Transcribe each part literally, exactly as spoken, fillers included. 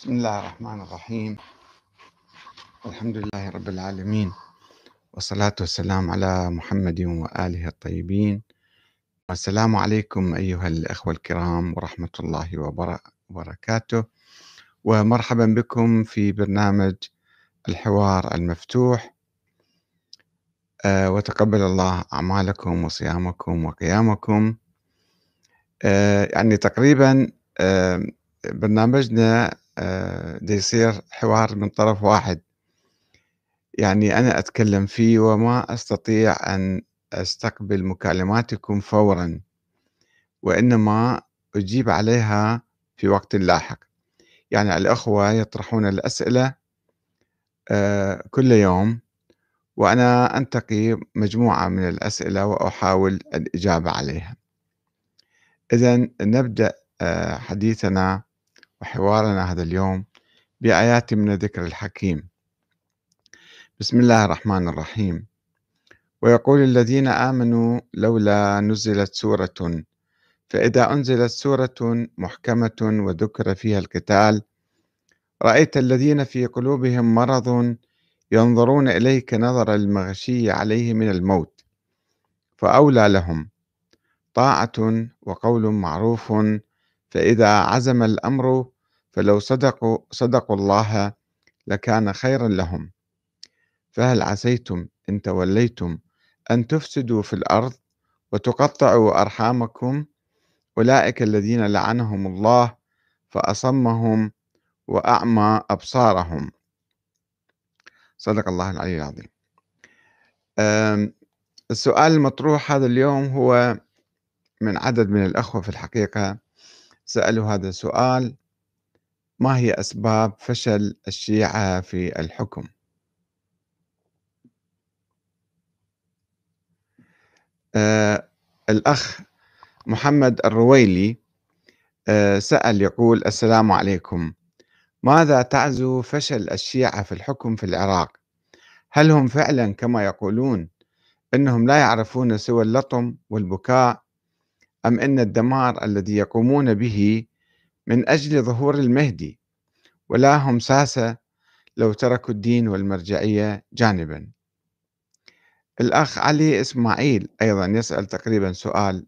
بسم الله الرحمن الرحيم. الحمد لله رب العالمين، والصلاة والسلام على محمد وآله الطيبين. والسلام عليكم أيها الأخوة الكرام ورحمة الله وبركاته، ومرحبا بكم في برنامج الحوار المفتوح. أه وتقبل الله أعمالكم وصيامكم وقيامكم. أه يعني تقريبا أه برنامجنا دا يصير حوار من طرف واحد، يعني أنا أتكلم فيه وما أستطيع أن أستقبل مكالماتكم فورا، وإنما أجيب عليها في وقت لاحق. يعني الأخوة يطرحون الأسئلة كل يوم، وأنا أنتقي مجموعة من الأسئلة وأحاول الإجابة عليها. إذن نبدأ حديثنا وحوارنا هذا اليوم بآيات من ذكر الحكيم. بسم الله الرحمن الرحيم. ويقول الذين آمنوا لولا نزلت سورة، فإذا أنزلت سورة محكمة وذكر فيها القتال رأيت الذين في قلوبهم مرض ينظرون إليك نظر المغشي عليه من الموت، فأولى لهم طاعة وقول معروف، فإذا عزم الأمر فلو صدقوا صدقوا الله لكان خيرا لهم. فهل عسيتم إن توليتم أن تفسدوا في الأرض وتقطعوا أرحامكم؟ أولئك الذين لعنهم الله فأصمهم وأعمى أبصارهم. صدق الله العلي العظيم. السؤال المطروح هذا اليوم هو من عدد من الأخوة، في الحقيقة سألوا هذا السؤال: ما هي أسباب فشل الشيعة في الحكم؟ آه الأخ محمد الرويلي آه سأل يقول: السلام عليكم، ماذا تعزو فشل الشيعة في الحكم في العراق؟ هل هم فعلا كما يقولون إنهم لا يعرفون سوى اللطم والبكاء، أم أن الدمار الذي يقومون به من أجل ظهور المهدي، ولا هم ساسة لو تركوا الدين والمرجعية جانبا؟ الأخ علي إسماعيل أيضا يسأل تقريبا سؤال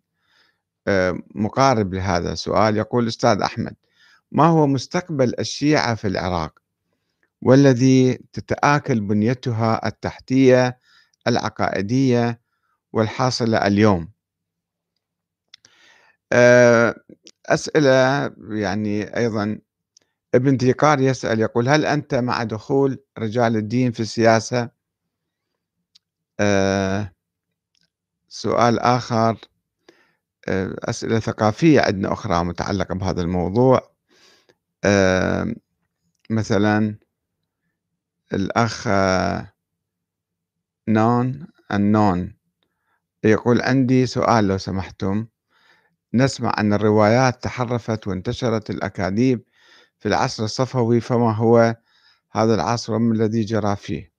مقارب لهذا السؤال، يقول: أستاذ أحمد، ما هو مستقبل الشيعة في العراق والذي تتآكل بنيتها التحتية العقائدية والحاصلة اليوم؟ أسئلة يعني أيضا. ابن تيقار يسأل يقول: هل أنت مع دخول رجال الدين في السياسة؟ أه سؤال آخر. أسئلة ثقافية عندنا أخرى متعلقة بهذا الموضوع. أه مثلا الأخ نون النون يقول: عندي سؤال لو سمحتم. نسمع أن الروايات تحرفت وانتشرت الأكاذيب في العصر الصفوي، فما هو هذا العصر وما الذي جرى فيه؟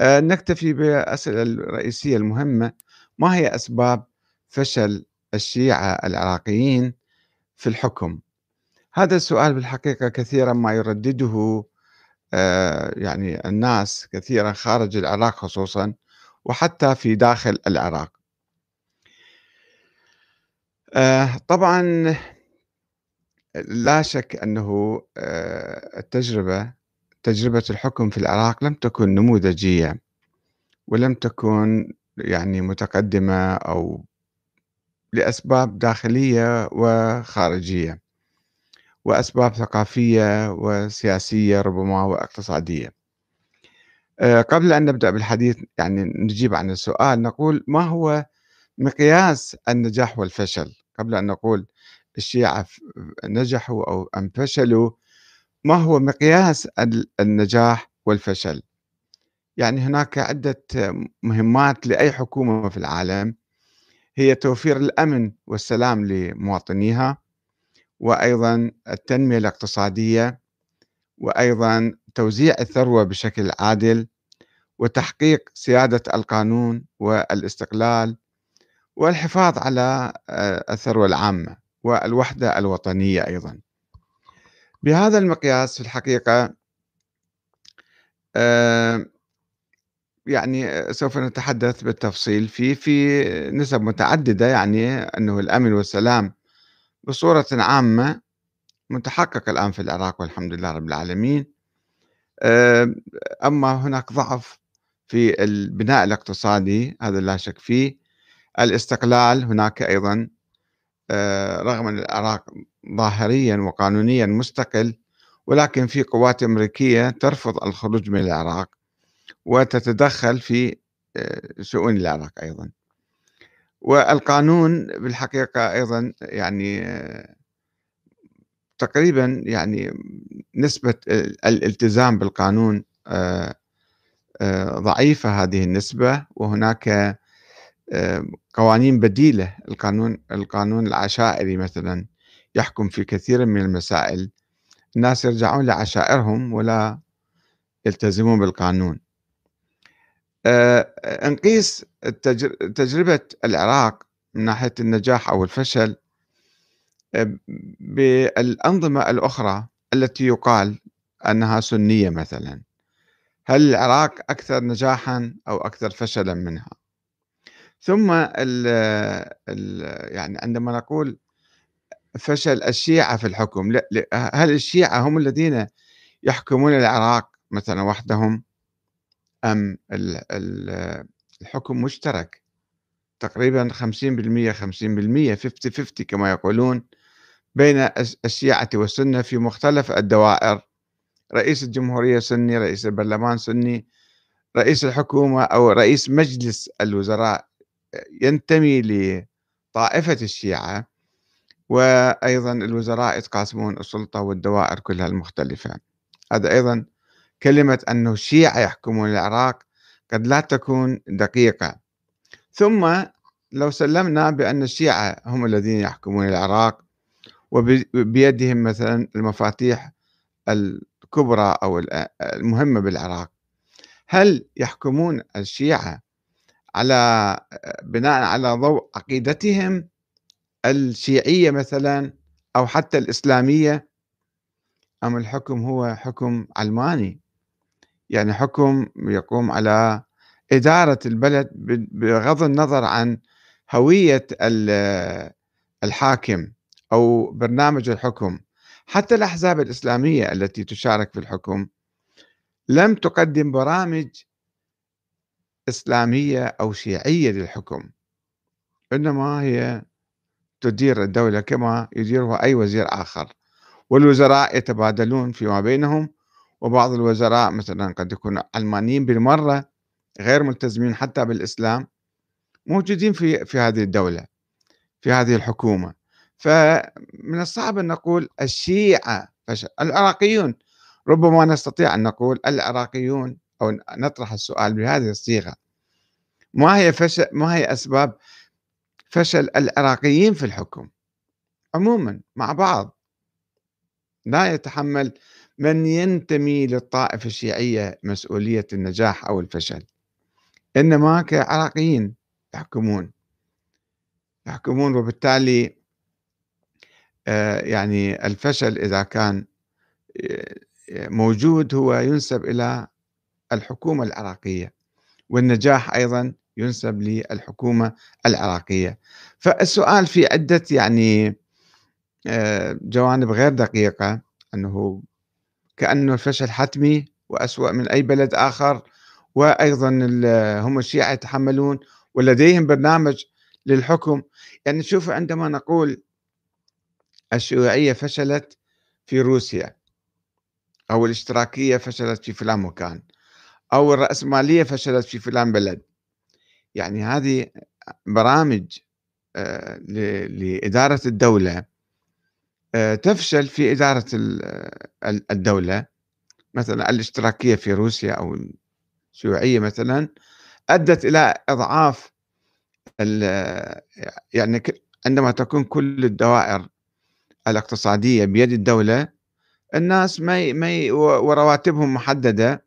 أه نكتفي بالأسئلة الرئيسية المهمة: ما هي أسباب فشل الشيعة العراقيين في الحكم؟ هذا السؤال بالحقيقة كثيرا ما يردده أه يعني الناس كثيرا خارج العراق خصوصا، وحتى في داخل العراق. آه طبعا لا شك أنه آه التجربة تجربة الحكم في العراق لم تكن نموذجية، ولم تكن يعني متقدمة، أو لأسباب داخلية وخارجية، وأسباب ثقافية وسياسية ربما واقتصادية. آه قبل أن نبدأ بالحديث يعني نجيب عن السؤال، نقول: ما هو مقياس النجاح والفشل؟ قبل أن نقول الشيعة نجحوا أو أم فشلوا، ما هو مقياس النجاح والفشل؟ يعني هناك عدة مهمات لأي حكومة في العالم، هي توفير الأمن والسلام لمواطنيها، وأيضا التنمية الاقتصادية، وأيضا توزيع الثروة بشكل عادل، وتحقيق سيادة القانون والاستقلال، والحفاظ على الثروة العامة والوحدة الوطنية. أيضا بهذا المقياس في الحقيقة آه، يعني سوف نتحدث بالتفصيل في في نسب متعددة، يعني أنه الأمن والسلام بصورة عامة متحقق الآن في العراق والحمد لله رب العالمين. أما هناك ضعف في البناء الاقتصادي، هذا لا شك فيه. الاستقلال هناك أيضا، رغم أن العراق ظاهريا وقانونيا مستقل، ولكن في قوات أمريكية ترفض الخروج من العراق وتتدخل في شؤون العراق أيضا. والقانون بالحقيقة أيضا يعني تقريبا يعني نسبة الالتزام بالقانون ضعيفة هذه النسبة، وهناك قوانين بديلة. القانون القانون العشائري مثلا يحكم في كثير من المسائل، الناس يرجعون لعشائرهم ولا يلتزمون بالقانون. نقيس تجربة العراق من ناحية النجاح أو الفشل بالأنظمة الأخرى التي يقال أنها سنية مثلا، هل العراق أكثر نجاحا أو أكثر فشلا منها؟ ثم ال ال يعني عندما نقول فشل الشيعة في الحكم، هل الشيعة هم الذين يحكمون العراق مثلا وحدهم أم الحكم مشترك تقريبا خمسين بالمئة خمسين بالمئة خمسين بالمئة كما يقولون بين الشيعة والسنة في مختلف الدوائر؟ رئيس الجمهورية سني، رئيس البرلمان سني، رئيس الحكومة أو رئيس مجلس الوزراء ينتمي لطائفة الشيعة، وأيضا الوزراء يتقاسمون السلطة والدوائر كلها المختلفة. هذا أيضا كلمة أنه الشيعة يحكمون العراق قد لا تكون دقيقة. ثم لو سلمنا بأن الشيعة هم الذين يحكمون العراق وبيدهم مثلا المفاتيح الكبرى أو المهمة بالعراق، هل يحكمون الشيعة على بناء على ضوء عقيدتهم الشيعية مثلا أو حتى الإسلامية، أم الحكم هو حكم علماني، يعني حكم يقوم على إدارة البلد بغض النظر عن هوية الحاكم أو برنامج الحكم؟ حتى الأحزاب الإسلامية التي تشارك في الحكم لم تقدم برامج إسلامية أو شيعية للحكم، إنما هي تدير الدولة كما يديرها أي وزير آخر، والوزراء يتبادلون فيما بينهم، وبعض الوزراء مثلا قد يكونوا علمانيين بالمرة غير ملتزمين حتى بالإسلام، موجودين في في هذه الدولة في هذه الحكومة. فمن الصعب أن نقول الشيعة فشل. العراقيون ربما نستطيع أن نقول العراقيون أو نطرح السؤال بهذه الصيغة، ما هي فشل ما هي أسباب فشل العراقيين في الحكم عموما مع بعض؟ لا يتحمل من ينتمي للطائفة الشيعية مسؤولية النجاح أو الفشل، إنما كعراقيين يحكمون يحكمون وبالتالي يعني الفشل إذا كان موجود هو ينسب إلى الحكومة العراقية، والنجاح أيضا ينسب للحكومة العراقية. فالسؤال في عدة يعني جوانب غير دقيقة، أنه كأنه الفشل حتمي وأسوأ من أي بلد آخر، وأيضا هم الشيعة يتحملون ولديهم برنامج للحكم. يعني شوفوا عندما نقول الشيوعية فشلت في روسيا، أو الاشتراكية فشلت في فلان مكان، أو الرأسمالية فشلت في فلان بلد، يعني هذه برامج لإدارة الدولة تفشل في إدارة الدولة. مثلا الاشتراكية في روسيا أو الشيوعية مثلا أدت إلى إضعاف، يعني عندما تكون كل الدوائر الاقتصادية بيد الدولة، الناس ما ما ورواتبهم محددة،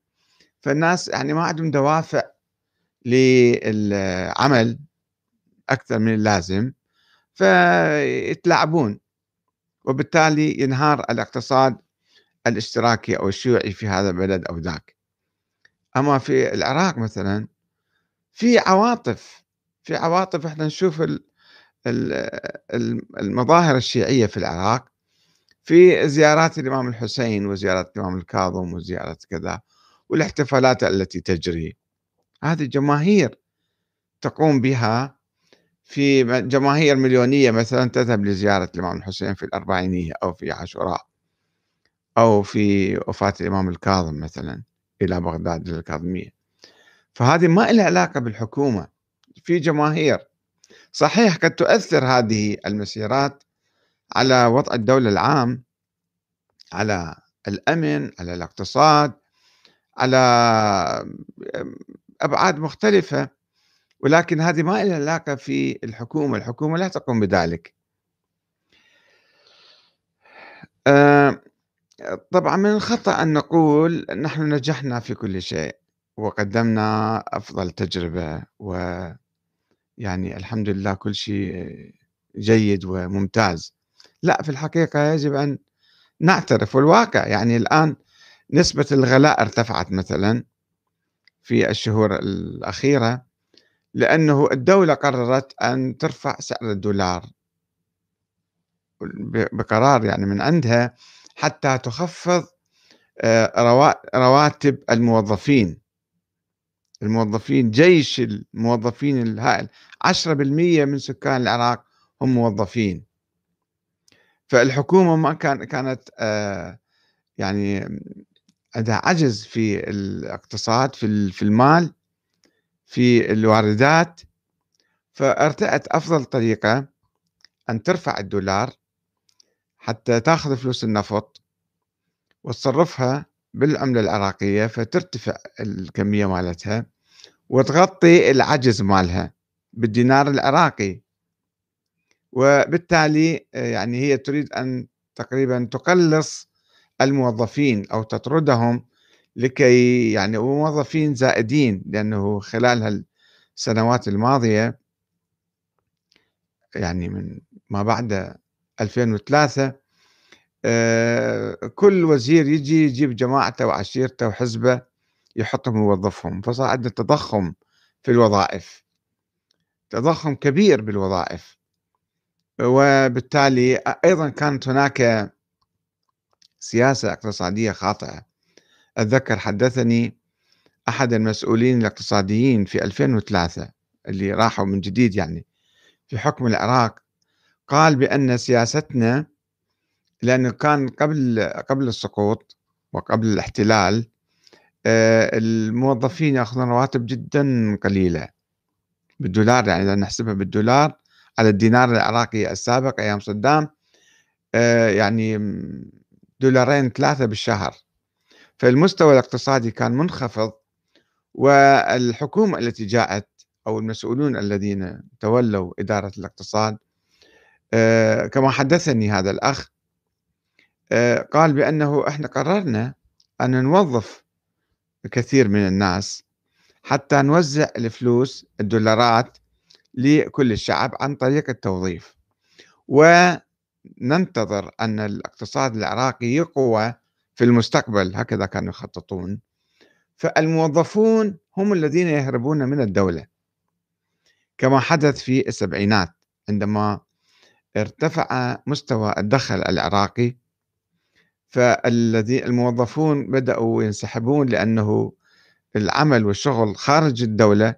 فالناس يعني ما عندهم دوافع للعمل أكثر من اللازم، فيتلاعبون وبالتالي ينهار الاقتصاد الاشتراكي أو الشيوعي في هذا البلد أو ذاك. أما في العراق مثلا في عواطف في عواطف احنا نشوف ال ال المظاهر الشيعية في العراق في زيارات الإمام الحسين وزيارات الإمام الكاظم وزيارات كذا، والاحتفالات التي تجري هذه الجماهير تقوم بها، في جماهير مليونية مثلا تذهب لزيارة الإمام الحسين في الأربعينية أو في عاشوراء أو في وفاة الإمام الكاظم مثلا إلى بغداد للكاظمية. فهذه ما لها علاقة بالحكومة، في جماهير صحيح قد تؤثر هذه المسيرات على وضع الدولة العام، على الأمن، على الاقتصاد، على أبعاد مختلفة، ولكن هذه ما لها علاقة في الحكومة، الحكومة لا تقوم بذلك. طبعا من الخطأ أن نقول نحن نجحنا في كل شيء وقدمنا أفضل تجربة ويعني الحمد لله كل شيء جيد وممتاز. لا، في الحقيقة يجب أن نعترف والواقع، يعني الآن نسبة الغلاء ارتفعت مثلا في الشهور الأخيرة لأنه الدولة قررت أن ترفع سعر الدولار بقرار يعني من عندها حتى تخفض رواتب الموظفين الموظفين جيش الموظفين الهائل، عشرة بالمئة من سكان العراق هم موظفين. فالحكومة ما كان كانت آه يعني عندها عجز في الاقتصاد، في في المال، في الواردات، فارتأت أفضل طريقة أن ترفع الدولار حتى تأخذ فلوس النفط وتصرفها بالعملة العراقية فترتفع الكمية مالتها وتغطي العجز مالها بالدينار العراقي، وبالتالي يعني هي تريد أن تقريبا تقلص الموظفين أو تطردهم، لكي يعني موظفين زائدين، لأنه خلال هالسنوات الماضية يعني من ما بعد ألفين وثلاثة كل وزير يجي يجيب جماعته وعشيرته وحزبه يحطهم ويوظفهم، فصار عندنا تضخم في الوظائف، تضخم كبير بالوظائف. وبالتالي أيضا كانت هناك سياسة اقتصادية خاطئة. أتذكر حدثني أحد المسؤولين الاقتصاديين في ألفين وثلاثة اللي راحوا من جديد يعني في حكم العراق، قال بأن سياستنا، لأنه كان قبل قبل السقوط وقبل الاحتلال الموظفين يأخذون رواتب جدا قليلة بالدولار، يعني إذا نحسبها بالدولار على الدينار العراقي السابق أيام صدام يعني دولارين ثلاثة بالشهر، فالمستوى الاقتصادي كان منخفض. والحكومة التي جاءت أو المسؤولون الذين تولوا إدارة الاقتصاد كما حدثني هذا الأخ قال بأنه إحنا قررنا أن نوظف كثير من الناس حتى نوزع الفلوس الدولارات لكل الشعب عن طريق التوظيف، وننتظر أن الاقتصاد العراقي يقوى في المستقبل، هكذا كانوا يخططون. فالموظفون هم الذين يهربون من الدولة كما حدث في السبعينات عندما ارتفع مستوى الدخل العراقي، فالذي الموظفون بدأوا ينسحبون لأنه العمل والشغل خارج الدولة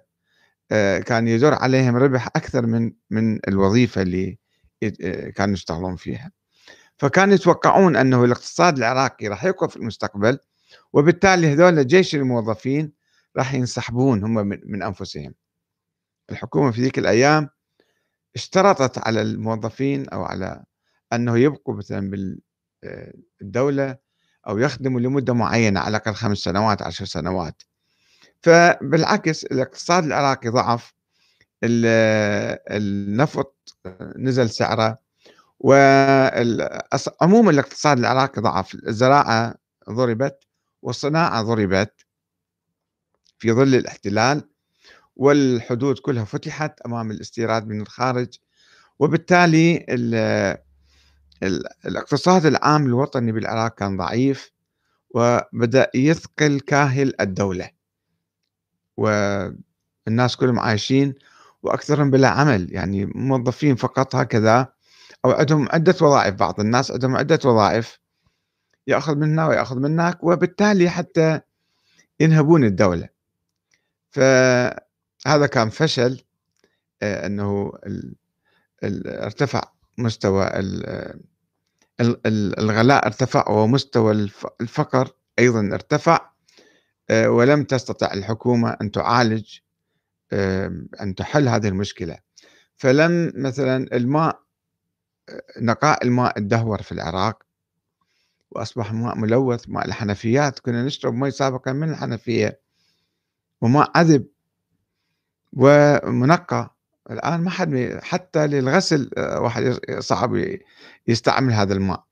كان يدور عليهم ربح أكثر من من الوظيفة اللي كانوا يشتغلون فيها. فكانوا يتوقعون أنه الاقتصاد العراقي راح يقوى في المستقبل، وبالتالي هذول جيش الموظفين راح ينسحبون هم من أنفسهم. الحكومة في ذيك الأيام اشترطت على الموظفين أو على أنه يبقوا مثلا بالدولة أو يخدموا لمدة معينة على الأقل خمس سنوات عشر سنوات. فبالعكس الاقتصاد العراقي ضعف، النفط نزل سعره، وعموما الاقتصاد العراقي ضعف، الزراعة ضربت والصناعة ضربت في ظل الاحتلال، والحدود كلها فتحت أمام الاستيراد من الخارج، وبالتالي ال- الاقتصاد العام الوطني بالعراق كان ضعيف، وبدأ يثقل كاهل الدولة، والناس كلهم عايشين وأكثرهم بلا عمل، يعني موظفين فقط هكذا، أو عندهم عدة وظائف. بعض الناس عندهم عدة وظائف، يأخذ منا ويأخذ منك، وبالتالي حتى ينهبون الدولة. فهذا كان فشل، آه، أنه ال- ال- ارتفع مستوى ال- ال- ال- الغلاء، ارتفع، ومستوى الف- الفقر أيضا ارتفع، آه، ولم تستطع الحكومة أن تعالج، آه، أن تحل هذه المشكلة. فلم مثلا الماء، نقاء الماء الدهور في العراق، وأصبح ماء ملوث، ماء الحنفيات. كنا نشرب ماء سابقا من الحنفية، وماء عذب ومنقى. الآن ما حد م- حتى للغسل، آه، واحد يص- صعب ي- يستعمل هذا الماء.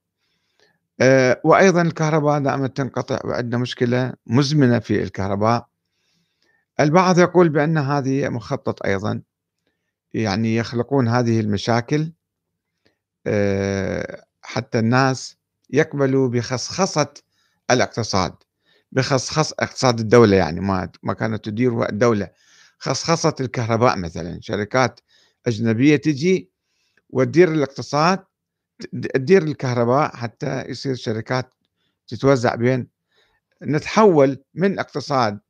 آه، وأيضا الكهرباء دائما تنقطع، وعندنا مشكلة مزمنة في الكهرباء. البعض يقول بأن هذه مخطط أيضا، يعني يخلقون هذه المشاكل آه، حتى الناس يقبلوا بخصخصة الاقتصاد، بخصخص اقتصاد الدولة، يعني ما ما كانت تديره الدولة، خصخصة الكهرباء مثلا. شركات أجنبية تجي وتدير الاقتصاد، ت- تدير الكهرباء، حتى يصير شركات تتوزع بين، نتحول من اقتصاد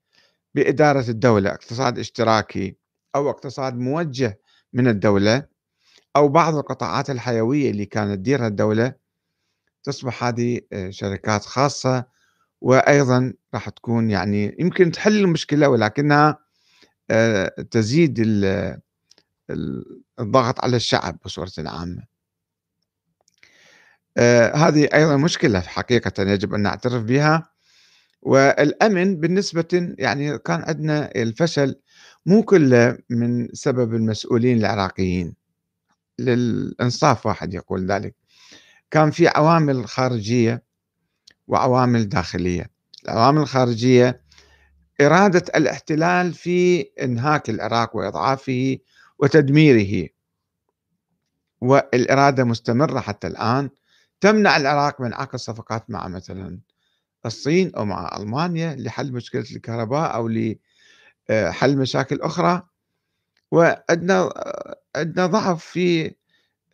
بإدارة الدولة، اقتصاد اشتراكي أو اقتصاد موجه من الدولة، أو بعض القطاعات الحيوية اللي كانت تديرها الدولة تصبح هذه آه، شركات خاصة. وأيضا راح تكون يعني يمكن تحل المشكلة، ولكنها آه، تزيد ال- ال- الضغط على الشعب بصورة عامة. آه، هذه أيضا مشكلة حقيقة يجب أن نعترف بها. والأمن بالنسبة، يعني كان عندنا الفشل مو كله من سبب المسؤولين العراقيين، للإنصاف واحد يقول ذلك، كان في عوامل خارجية وعوامل داخلية. العوامل الخارجية إرادة الاحتلال في إنهاك العراق وإضعافه وتدميره، والإرادة مستمرة حتى الآن تمنع العراق من عقد صفقات مع مثلا الصين أو مع ألمانيا لحل مشكلة الكهرباء أو لحل مشاكل أخرى. وعندنا عندنا ضعف في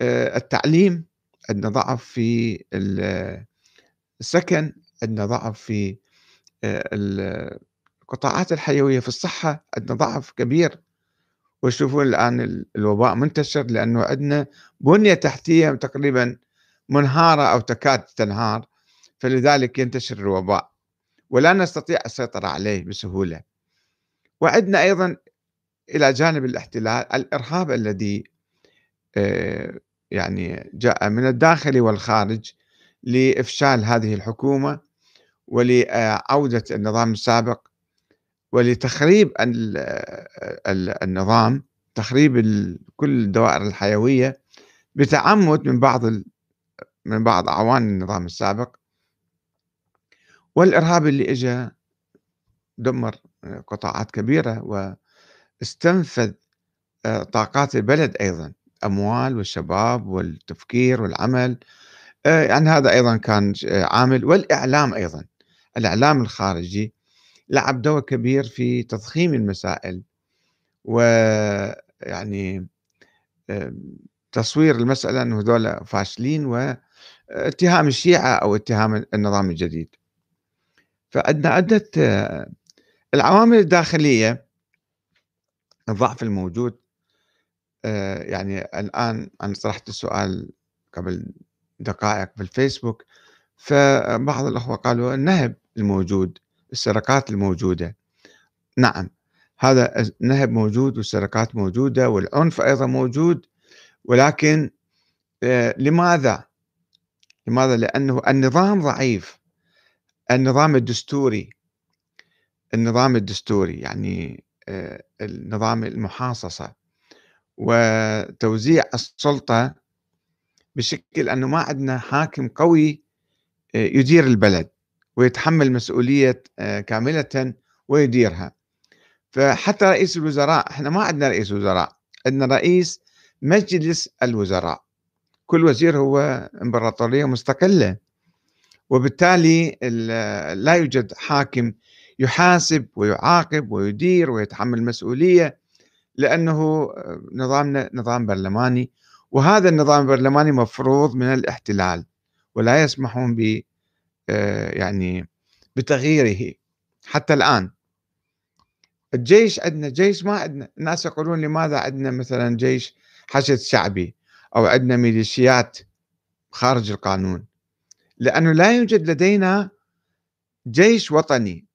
آه، التعليم، عندنا ضعف في ال- السكن، عندنا ضعف في آه، ال- القطاعات الحيوية، في الصحة عندنا ضعف كبير. وتشوفون الآن ال- الوباء منتشر، لأنه عندنا بنية تحتية تقريبا منهارة أو تكاد تنهار، فلذلك ينتشر الوباء ولا نستطيع السيطرة عليه بسهولة. وعندنا أيضا إلى جانب الاحتلال الإرهاب الذي آه، يعني جاء من الداخل والخارج لإفشال هذه الحكومة، ولعودة النظام السابق، ولتخريب ال- ال- النظام، تخريب ال- كل الدوائر الحيوية بتعمد من بعض ال- من بعض أعوان النظام السابق. والإرهاب اللي إجا دمر قطاعات كبيرة، واستنفذ آه، طاقات البلد أيضا، أموال والشباب والتفكير والعمل. آه، يعني هذا أيضا كان ج- آه، عامل. والإعلام أيضا، الإعلام الخارجي لعب دور كبير في تضخيم المسائل، ويعني تصوير المسألة أنه هذول فاشلين، واتهام الشيعة أو اتهام النظام الجديد. فعندنا عدة آه، العوامل الداخلية، الضعف الموجود. آه، يعني الآن أنا طرحت السؤال قبل دقائق بالفيسبوك، فبعض الأخوة قالوا النهب الموجود، السرقات الموجودة. نعم، هذا النهب موجود والسرقات موجودة والعنف أيضا موجود، ولكن آه، لماذا؟ لماذا؟ لأنه النظام ضعيف، النظام الدستوري، النظام الدستوري يعني آه، النظام المحاصصة وتوزيع السلطة بشكل أنه ما عندنا حاكم قوي آه، يدير البلد ويتحمل مسؤولية آه، كاملة ويديرها. فحتى رئيس الوزراء، احنا ما عندنا رئيس وزراء، عندنا رئيس مجلس الوزراء، كل وزير هو امبراطورية مستقلة، وبالتالي لا يوجد حاكم يحاسب ويعاقب ويدير ويتحمل مسؤولية، لأنه نظامنا نظام برلماني، وهذا النظام البرلماني مفروض من الاحتلال ولا يسمحون ب يعني بتغييره حتى الآن. الجيش عندنا جيش ما عندنا، الناس يقولون لماذا عندنا مثلا جيش حشد شعبي أو عندنا ميليشيات خارج القانون؟ لأنه لا يوجد لدينا جيش وطني.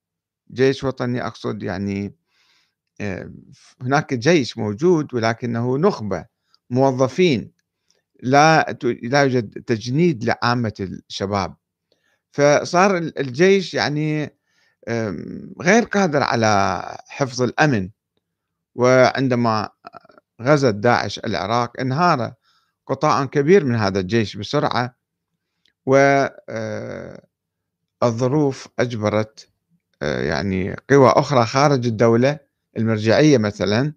جيش وطني أقصد يعني هناك جيش موجود ولكنه نخبة موظفين، لا لا يوجد تجنيد لعامة الشباب، فصار الجيش يعني غير قادر على حفظ الأمن. وعندما غزت داعش العراق انهار قطاع كبير من هذا الجيش بسرعة، والظروف أجبرت يعني قوى أخرى خارج الدولة المرجعية مثلا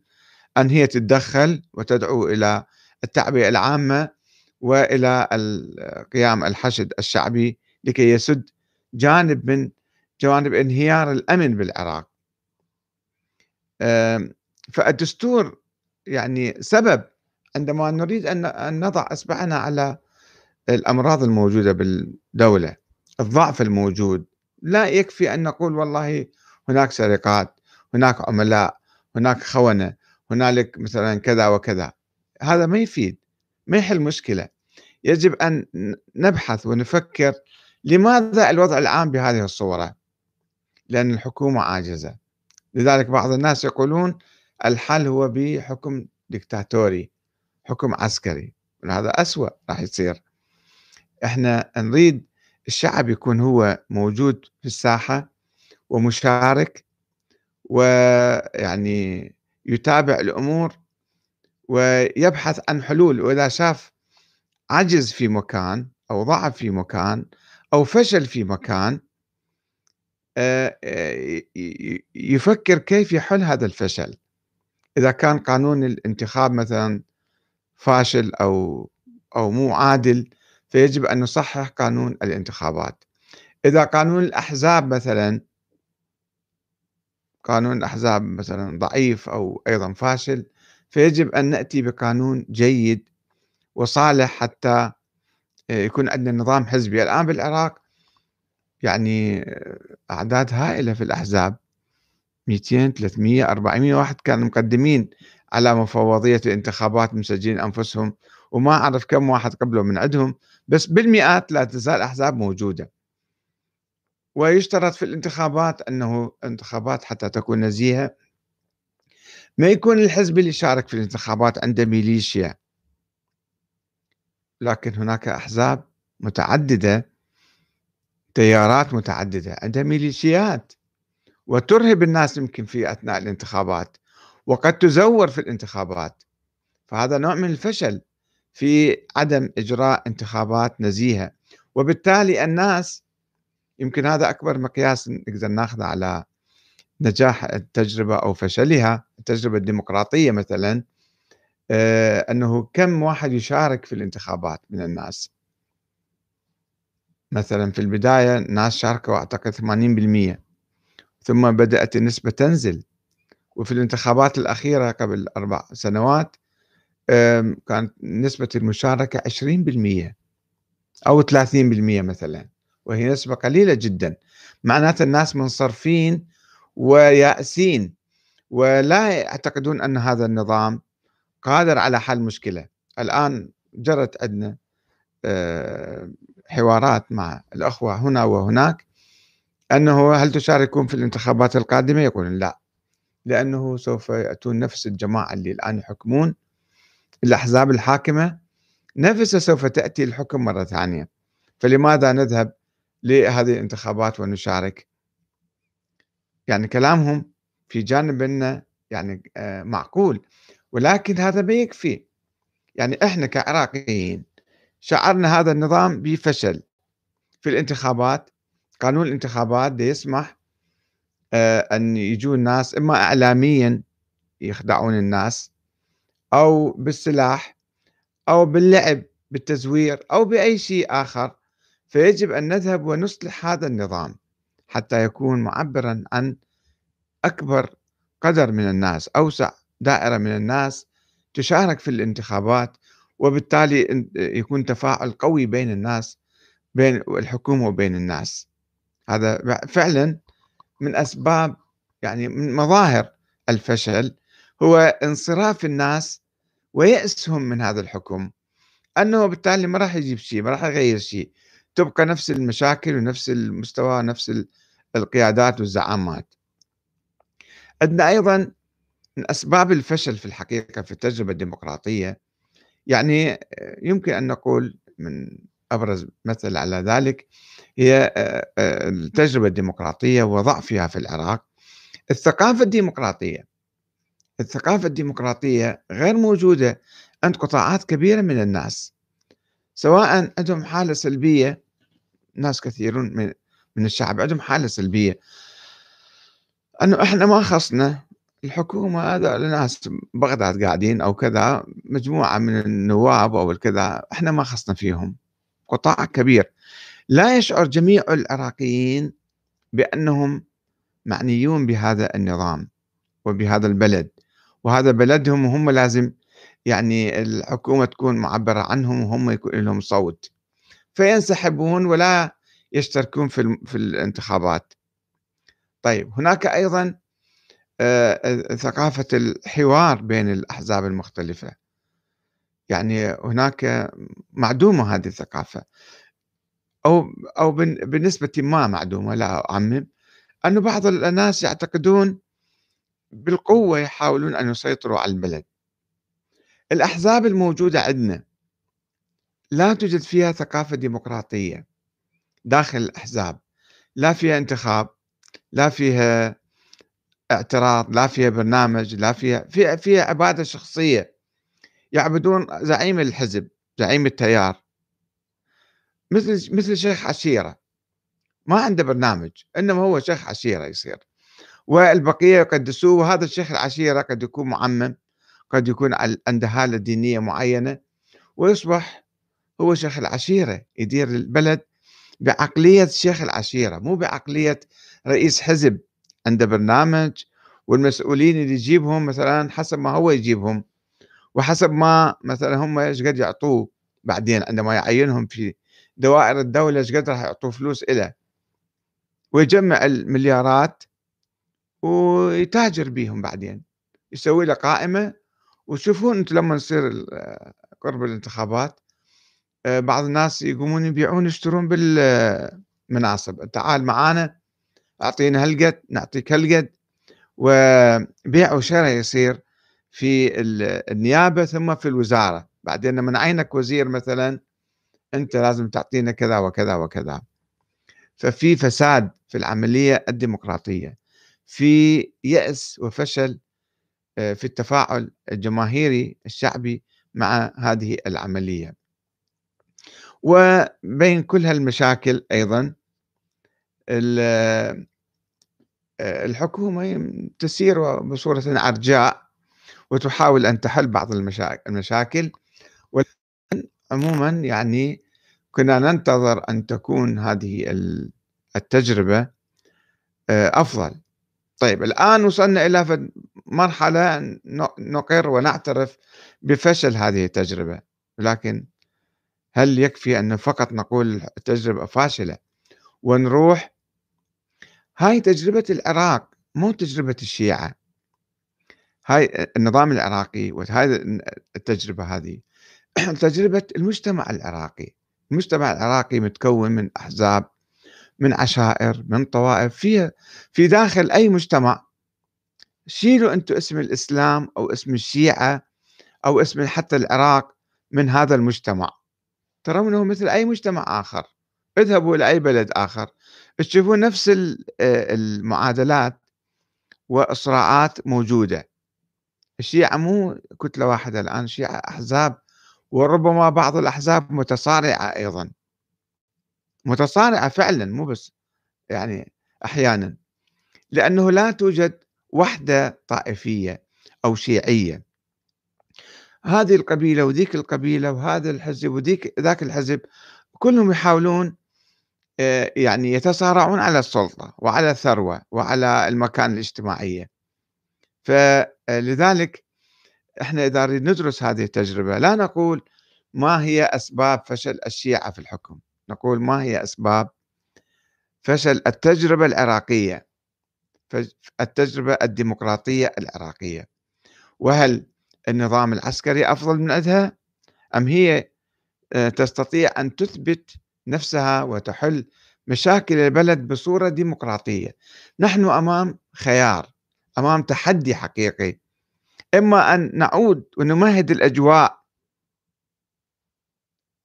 أن هي تتدخل وتدعو إلى التعبئة العامة وإلى قيام الحشد الشعبي لكي يسد جانب من جوانب انهيار الأمن بالعراق. فالدستور يعني سبب، عندما نريد أن نضع أصبعنا على الأمراض الموجودة بالدولة، الضعف الموجود، لا يكفي أن نقول والله هناك سرقات، هناك عملاء، هناك خونة، هنالك مثلا كذا وكذا. هذا ما يفيد، ما يحل مشكلة. يجب أن نبحث ونفكر لماذا الوضع العام بهذه الصورة؟ لأن الحكومة عاجزة. لذلك بعض الناس يقولون الحل هو بحكم ديكتاتوري، حكم عسكري، وهذا أسوأ راح يصير. احنا نريد الشعب يكون هو موجود في الساحة ومشارك، ويعني يتابع الأمور ويبحث عن حلول، وإذا شاف عجز في مكان أو ضعف في مكان أو فشل في مكان يفكر كيف يحل هذا الفشل. إذا كان قانون الانتخاب مثلا فاشل أو أو مو عادل، فيجب أن نصحح قانون الانتخابات. إذا قانون الأحزاب مثلا قانون الأحزاب مثلا ضعيف أو أيضا فاشل، فيجب أن نأتي بقانون جيد وصالح حتى يكون عندنا نظام حزبي. الآن بالعراق يعني أعداد هائلة في الأحزاب، مئتين ثلاثمئة أربعمئة واحد كانوا مقدمين على مفوضية الانتخابات مسجلين أنفسهم، وما أعرف كم واحد قبله من عندهم، بس بالمئات لا تزال أحزاب موجودة. ويشترط في الانتخابات أنه انتخابات حتى تكون نزيهة، ما يكون الحزب اللي شارك في الانتخابات عنده ميليشيا. لكن هناك أحزاب متعددة، تيارات متعددة عندها ميليشيات، وترهب الناس يمكن في أثناء الانتخابات، وقد تزور في الانتخابات. فهذا نوع من الفشل في عدم إجراء انتخابات نزيهة. وبالتالي الناس، يمكن هذا أكبر مقياس نقدر ناخذه على نجاح التجربة أو فشلها، التجربة الديمقراطية مثلا، أنه كم واحد يشارك في الانتخابات من الناس. مثلا في البداية الناس شاركوا أعتقد ثمانين بالمئة، ثم بدأت النسبة تنزل، وفي الانتخابات الأخيرة قبل أربع سنوات كانت نسبة المشاركة عشرين بالمئة أو ثلاثين بالمئة مثلا، وهي نسبة قليلة جدا. معناته الناس منصرفين ويأسين ولا يعتقدون أن هذا النظام قادر على حل مشكلة. الآن جرت عندنا حوارات مع الأخوة هنا وهناك، أنه هل تشاركون في الانتخابات القادمة؟ يقولون لا، لأنه سوف يأتون نفس الجماعة اللي الآن يحكمون، الأحزاب الحاكمة نفسها سوف تأتي الحكم مرة ثانية، فلماذا نذهب لهذه الانتخابات ونشارك؟ يعني كلامهم في جانب أنه يعني معقول، ولكن هذا ما يكفي. يعني احنا كعراقيين شعرنا هذا النظام بفشل في الانتخابات. قانون الانتخابات ده يسمح ان يجون الناس اما اعلاميا يخدعون الناس، او بالسلاح، او باللعب بالتزوير أو بأي شيء آخر، فيجب أن نذهب ونصلح هذا النظام حتى يكون معبراً عن أكبر قدر من الناس، أوسع دائرة من الناس تشارك في الانتخابات، وبالتالي يكون تفاعل قوي بين الناس، بين الحكومة وبين الناس. هذا فعلا من أسباب، يعني من مظاهر الفشل، هو انصراف الناس ويأسهم من هذا الحكم، أنه بالتالي ما راح يجيب شيء، ما راح يغير شيء، تبقى نفس المشاكل ونفس المستوى ونفس القيادات والزعامات. عندنا أيضا من أسباب الفشل في الحقيقة في التجربة الديمقراطية، يعني يمكن أن نقول من أبرز مثل على ذلك هي التجربة الديمقراطية وضعفها في العراق. الثقافة الديمقراطية الثقافة الديمقراطية غير موجودة عند قطاعات كبيرة من الناس، سواء عندهم حالة سلبية، ناس كثيرون من من الشعب عندهم حالة سلبية أنه إحنا ما خصنا الحكومة، هذا الناس بغداد قاعدين أو كذا، مجموعة من النواب أو الكذا، إحنا ما خصنا فيهم. قطاع كبير لا يشعر جميع العراقيين بأنهم معنيون بهذا النظام وبهذا البلد، وهذا بلدهم وهم لازم يعني الحكومة تكون معبرة عنهم وهم يكون لهم صوت، فينسحبون ولا يشتركون في في الانتخابات. طيب، هناك أيضا ثقافة الحوار بين الأحزاب المختلفة، يعني هناك معدومة هذه الثقافة، أو أو بالنسبة ما معدومة، لا أعمم، أنه بعض الناس يعتقدون بالقوة يحاولون أن يسيطروا على البلد. الأحزاب الموجودة عندنا لا توجد فيها ثقافة ديمقراطية داخل الأحزاب، لا فيها انتخاب، لا فيها اعتراض، لا فيها برنامج، لا فيها فيها, فيها عبادة شخصية، يعبدون زعيم الحزب، زعيم التيار، مثل مثل شيخ عشيرة، ما عنده برنامج، إنما هو شيخ عشيرة يصير، والبقية يقدسوه. وهذا الشيخ العشيرة قد يكون معمم، قد يكون عنده حالة دينية معينة، ويصبح هو شيخ العشيرة، يدير البلد بعقلية شيخ العشيرة، مو بعقلية رئيس حزب عنده برنامج، والمسؤولين اللي يجيبهم مثلا حسب ما هو يجيبهم، وحسب ما مثلا هم ايش قد يعطوه بعدين عندما يعينهم في دوائر الدولة، ايش قد راح يعطوه فلوس إله، ويجمع المليارات ويتاجر بيهم، بعدين يسوي له قائمة. وشوفون انتم لما نصير قرب الانتخابات، بعض الناس يقومون يبيعون يشترون بالمناصب، تعال معانا، أعطينا هالقد نعطيك هالقد، وبيع وشراء يصير في النيابة ثم في الوزارة. بعدين لما نعينك وزير مثلا، أنت لازم تعطينا كذا وكذا وكذا. ففي فساد في العملية الديمقراطية، في يأس وفشل في التفاعل الجماهيري الشعبي مع هذه العملية. وبين كل هالمشاكل أيضا الحكومة تسير بصورة عرجاء وتحاول أن تحل بعض المشاكل، ولكن عموما يعني كنا ننتظر أن تكون هذه التجربة أفضل. طيب، الآن وصلنا إلى مرحلة نقر ونعترف بفشل هذه التجربة، ولكن هل يكفي أن فقط نقول التجربة فاشلة ونروح؟ هاي تجربة العراق، مو تجربة الشيعة. هاي النظام العراقي، وهذه التجربة هذه تجربة المجتمع العراقي. المجتمع العراقي متكون من أحزاب، من عشائر، من طوائف. في في داخل أي مجتمع، شيلوا أنتوا اسم الإسلام أو اسم الشيعة أو اسم حتى العراق من هذا المجتمع، ترونه مثل أي مجتمع آخر. اذهبوا لأي بلد آخر تشوفوا نفس المعادلات وإصراعات موجودة. الشيعة مو كتلة واحدة الآن، الشيعة أحزاب، وربما بعض الأحزاب متصارعة أيضا، متصارعة فعلا، مو بس يعني أحيانا، لأنه لا توجد وحدة طائفية أو شيعية. هذه القبيلة وذيك القبيلة وهذا الحزب وذيك ذاك الحزب، كلهم يحاولون آه، يعني يتصارعون على السلطة وعلى الثروة وعلى المكان الاجتماعية. فلذلك احنا إذا نريد ندرس هذه التجربة لا نقول ما هي أسباب فشل الشيعة في الحكم، نقول ما هي أسباب فشل التجربة العراقية، التجربة الديمقراطية العراقية، وهل النظام العسكري أفضل من عندها أم هي تستطيع أن تثبت نفسها وتحل مشاكل البلد بصورة ديمقراطية. نحن أمام خيار، أمام تحدي حقيقي، إما أن نعود ونمهد الأجواء،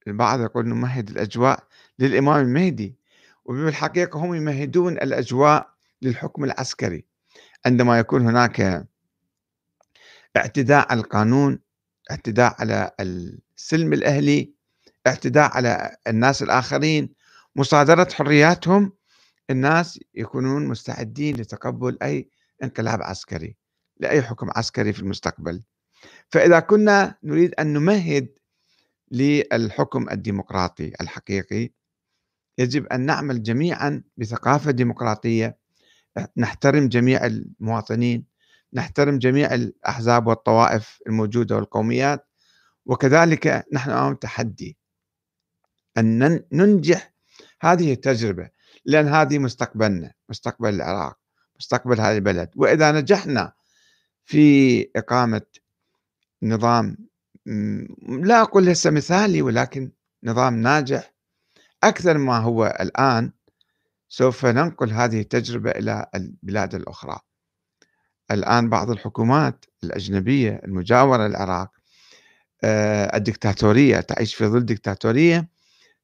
البعض يقول نمهد الأجواء للإمام المهدي، وبالحقيقة هم يمهدون الأجواء للحكم العسكري عندما يكون هناك اعتداء على القانون، اعتداء على السلم الأهلي، اعتداء على الناس الآخرين، مصادرة حرياتهم، الناس يكونون مستعدين لتقبل أي انقلاب عسكري، لأي حكم عسكري في المستقبل. فإذا كنا نريد أن نمهد للحكم الديمقراطي الحقيقي يجب أن نعمل جميعا بثقافة ديمقراطية، نحترم جميع المواطنين، نحترم جميع الأحزاب والطوائف الموجودة والقوميات، وكذلك نحن أمام تحدي أن ننجح هذه التجربة، لأن هذه مستقبلنا، مستقبل العراق، مستقبل هذا البلد. وإذا نجحنا في إقامة نظام لا أقول هسه مثالي ولكن نظام ناجح أكثر ما هو الآن، سوف ننقل هذه التجربة إلى البلاد الأخرى. الآن بعض الحكومات الأجنبية المجاورة للعراق الدكتاتورية، تعيش في ظل دكتاتورية،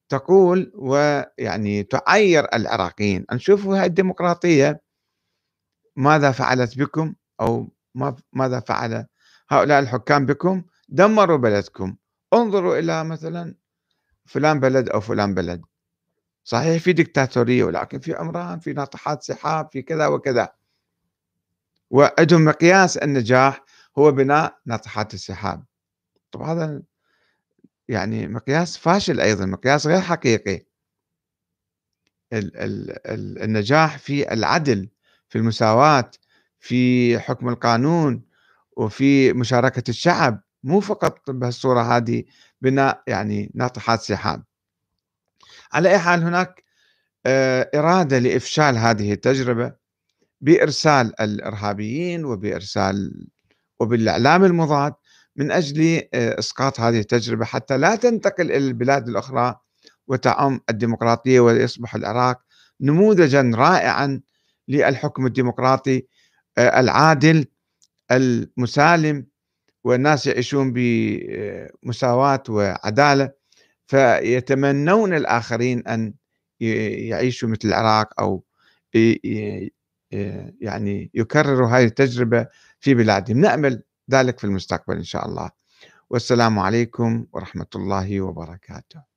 تقول ويعني تعير العراقيين أن شوفوا هذه الديمقراطية ماذا فعلت بكم، أو ماذا فعل هؤلاء الحكام بكم، دمروا بلدكم، انظروا إلى مثلا فلان بلد أو فلان بلد. صحيح في دكتاتورية ولكن في أمران، في ناطحات سحاب، في كذا وكذا، وعندهم مقياس النجاح هو بناء ناطحات السحاب. طبعا هذا يعني مقياس فاشل، أيضا مقياس غير حقيقي. ال ال ال النجاح في العدل، في المساواة، في حكم القانون، وفي مشاركة الشعب، مو فقط بهالصورة هذه بناء يعني ناطحات سحاب. على أي حال هناك إرادة لإفشال هذه التجربة بإرسال الإرهابيين وبإرسال وبالإعلام المضاد من أجل إسقاط هذه التجربة حتى لا تنتقل إلى البلاد الأخرى وتعم الديمقراطية ويصبح العراق نموذجا رائعا للحكم الديمقراطي العادل المسالم، والناس يعيشون بمساواة وعدالة، فيتمنون الآخرين أن يعيشوا مثل العراق أو يعني يكرروا هذه التجربة في بلادهم. نأمل ذلك في المستقبل إن شاء الله. والسلام عليكم ورحمة الله وبركاته.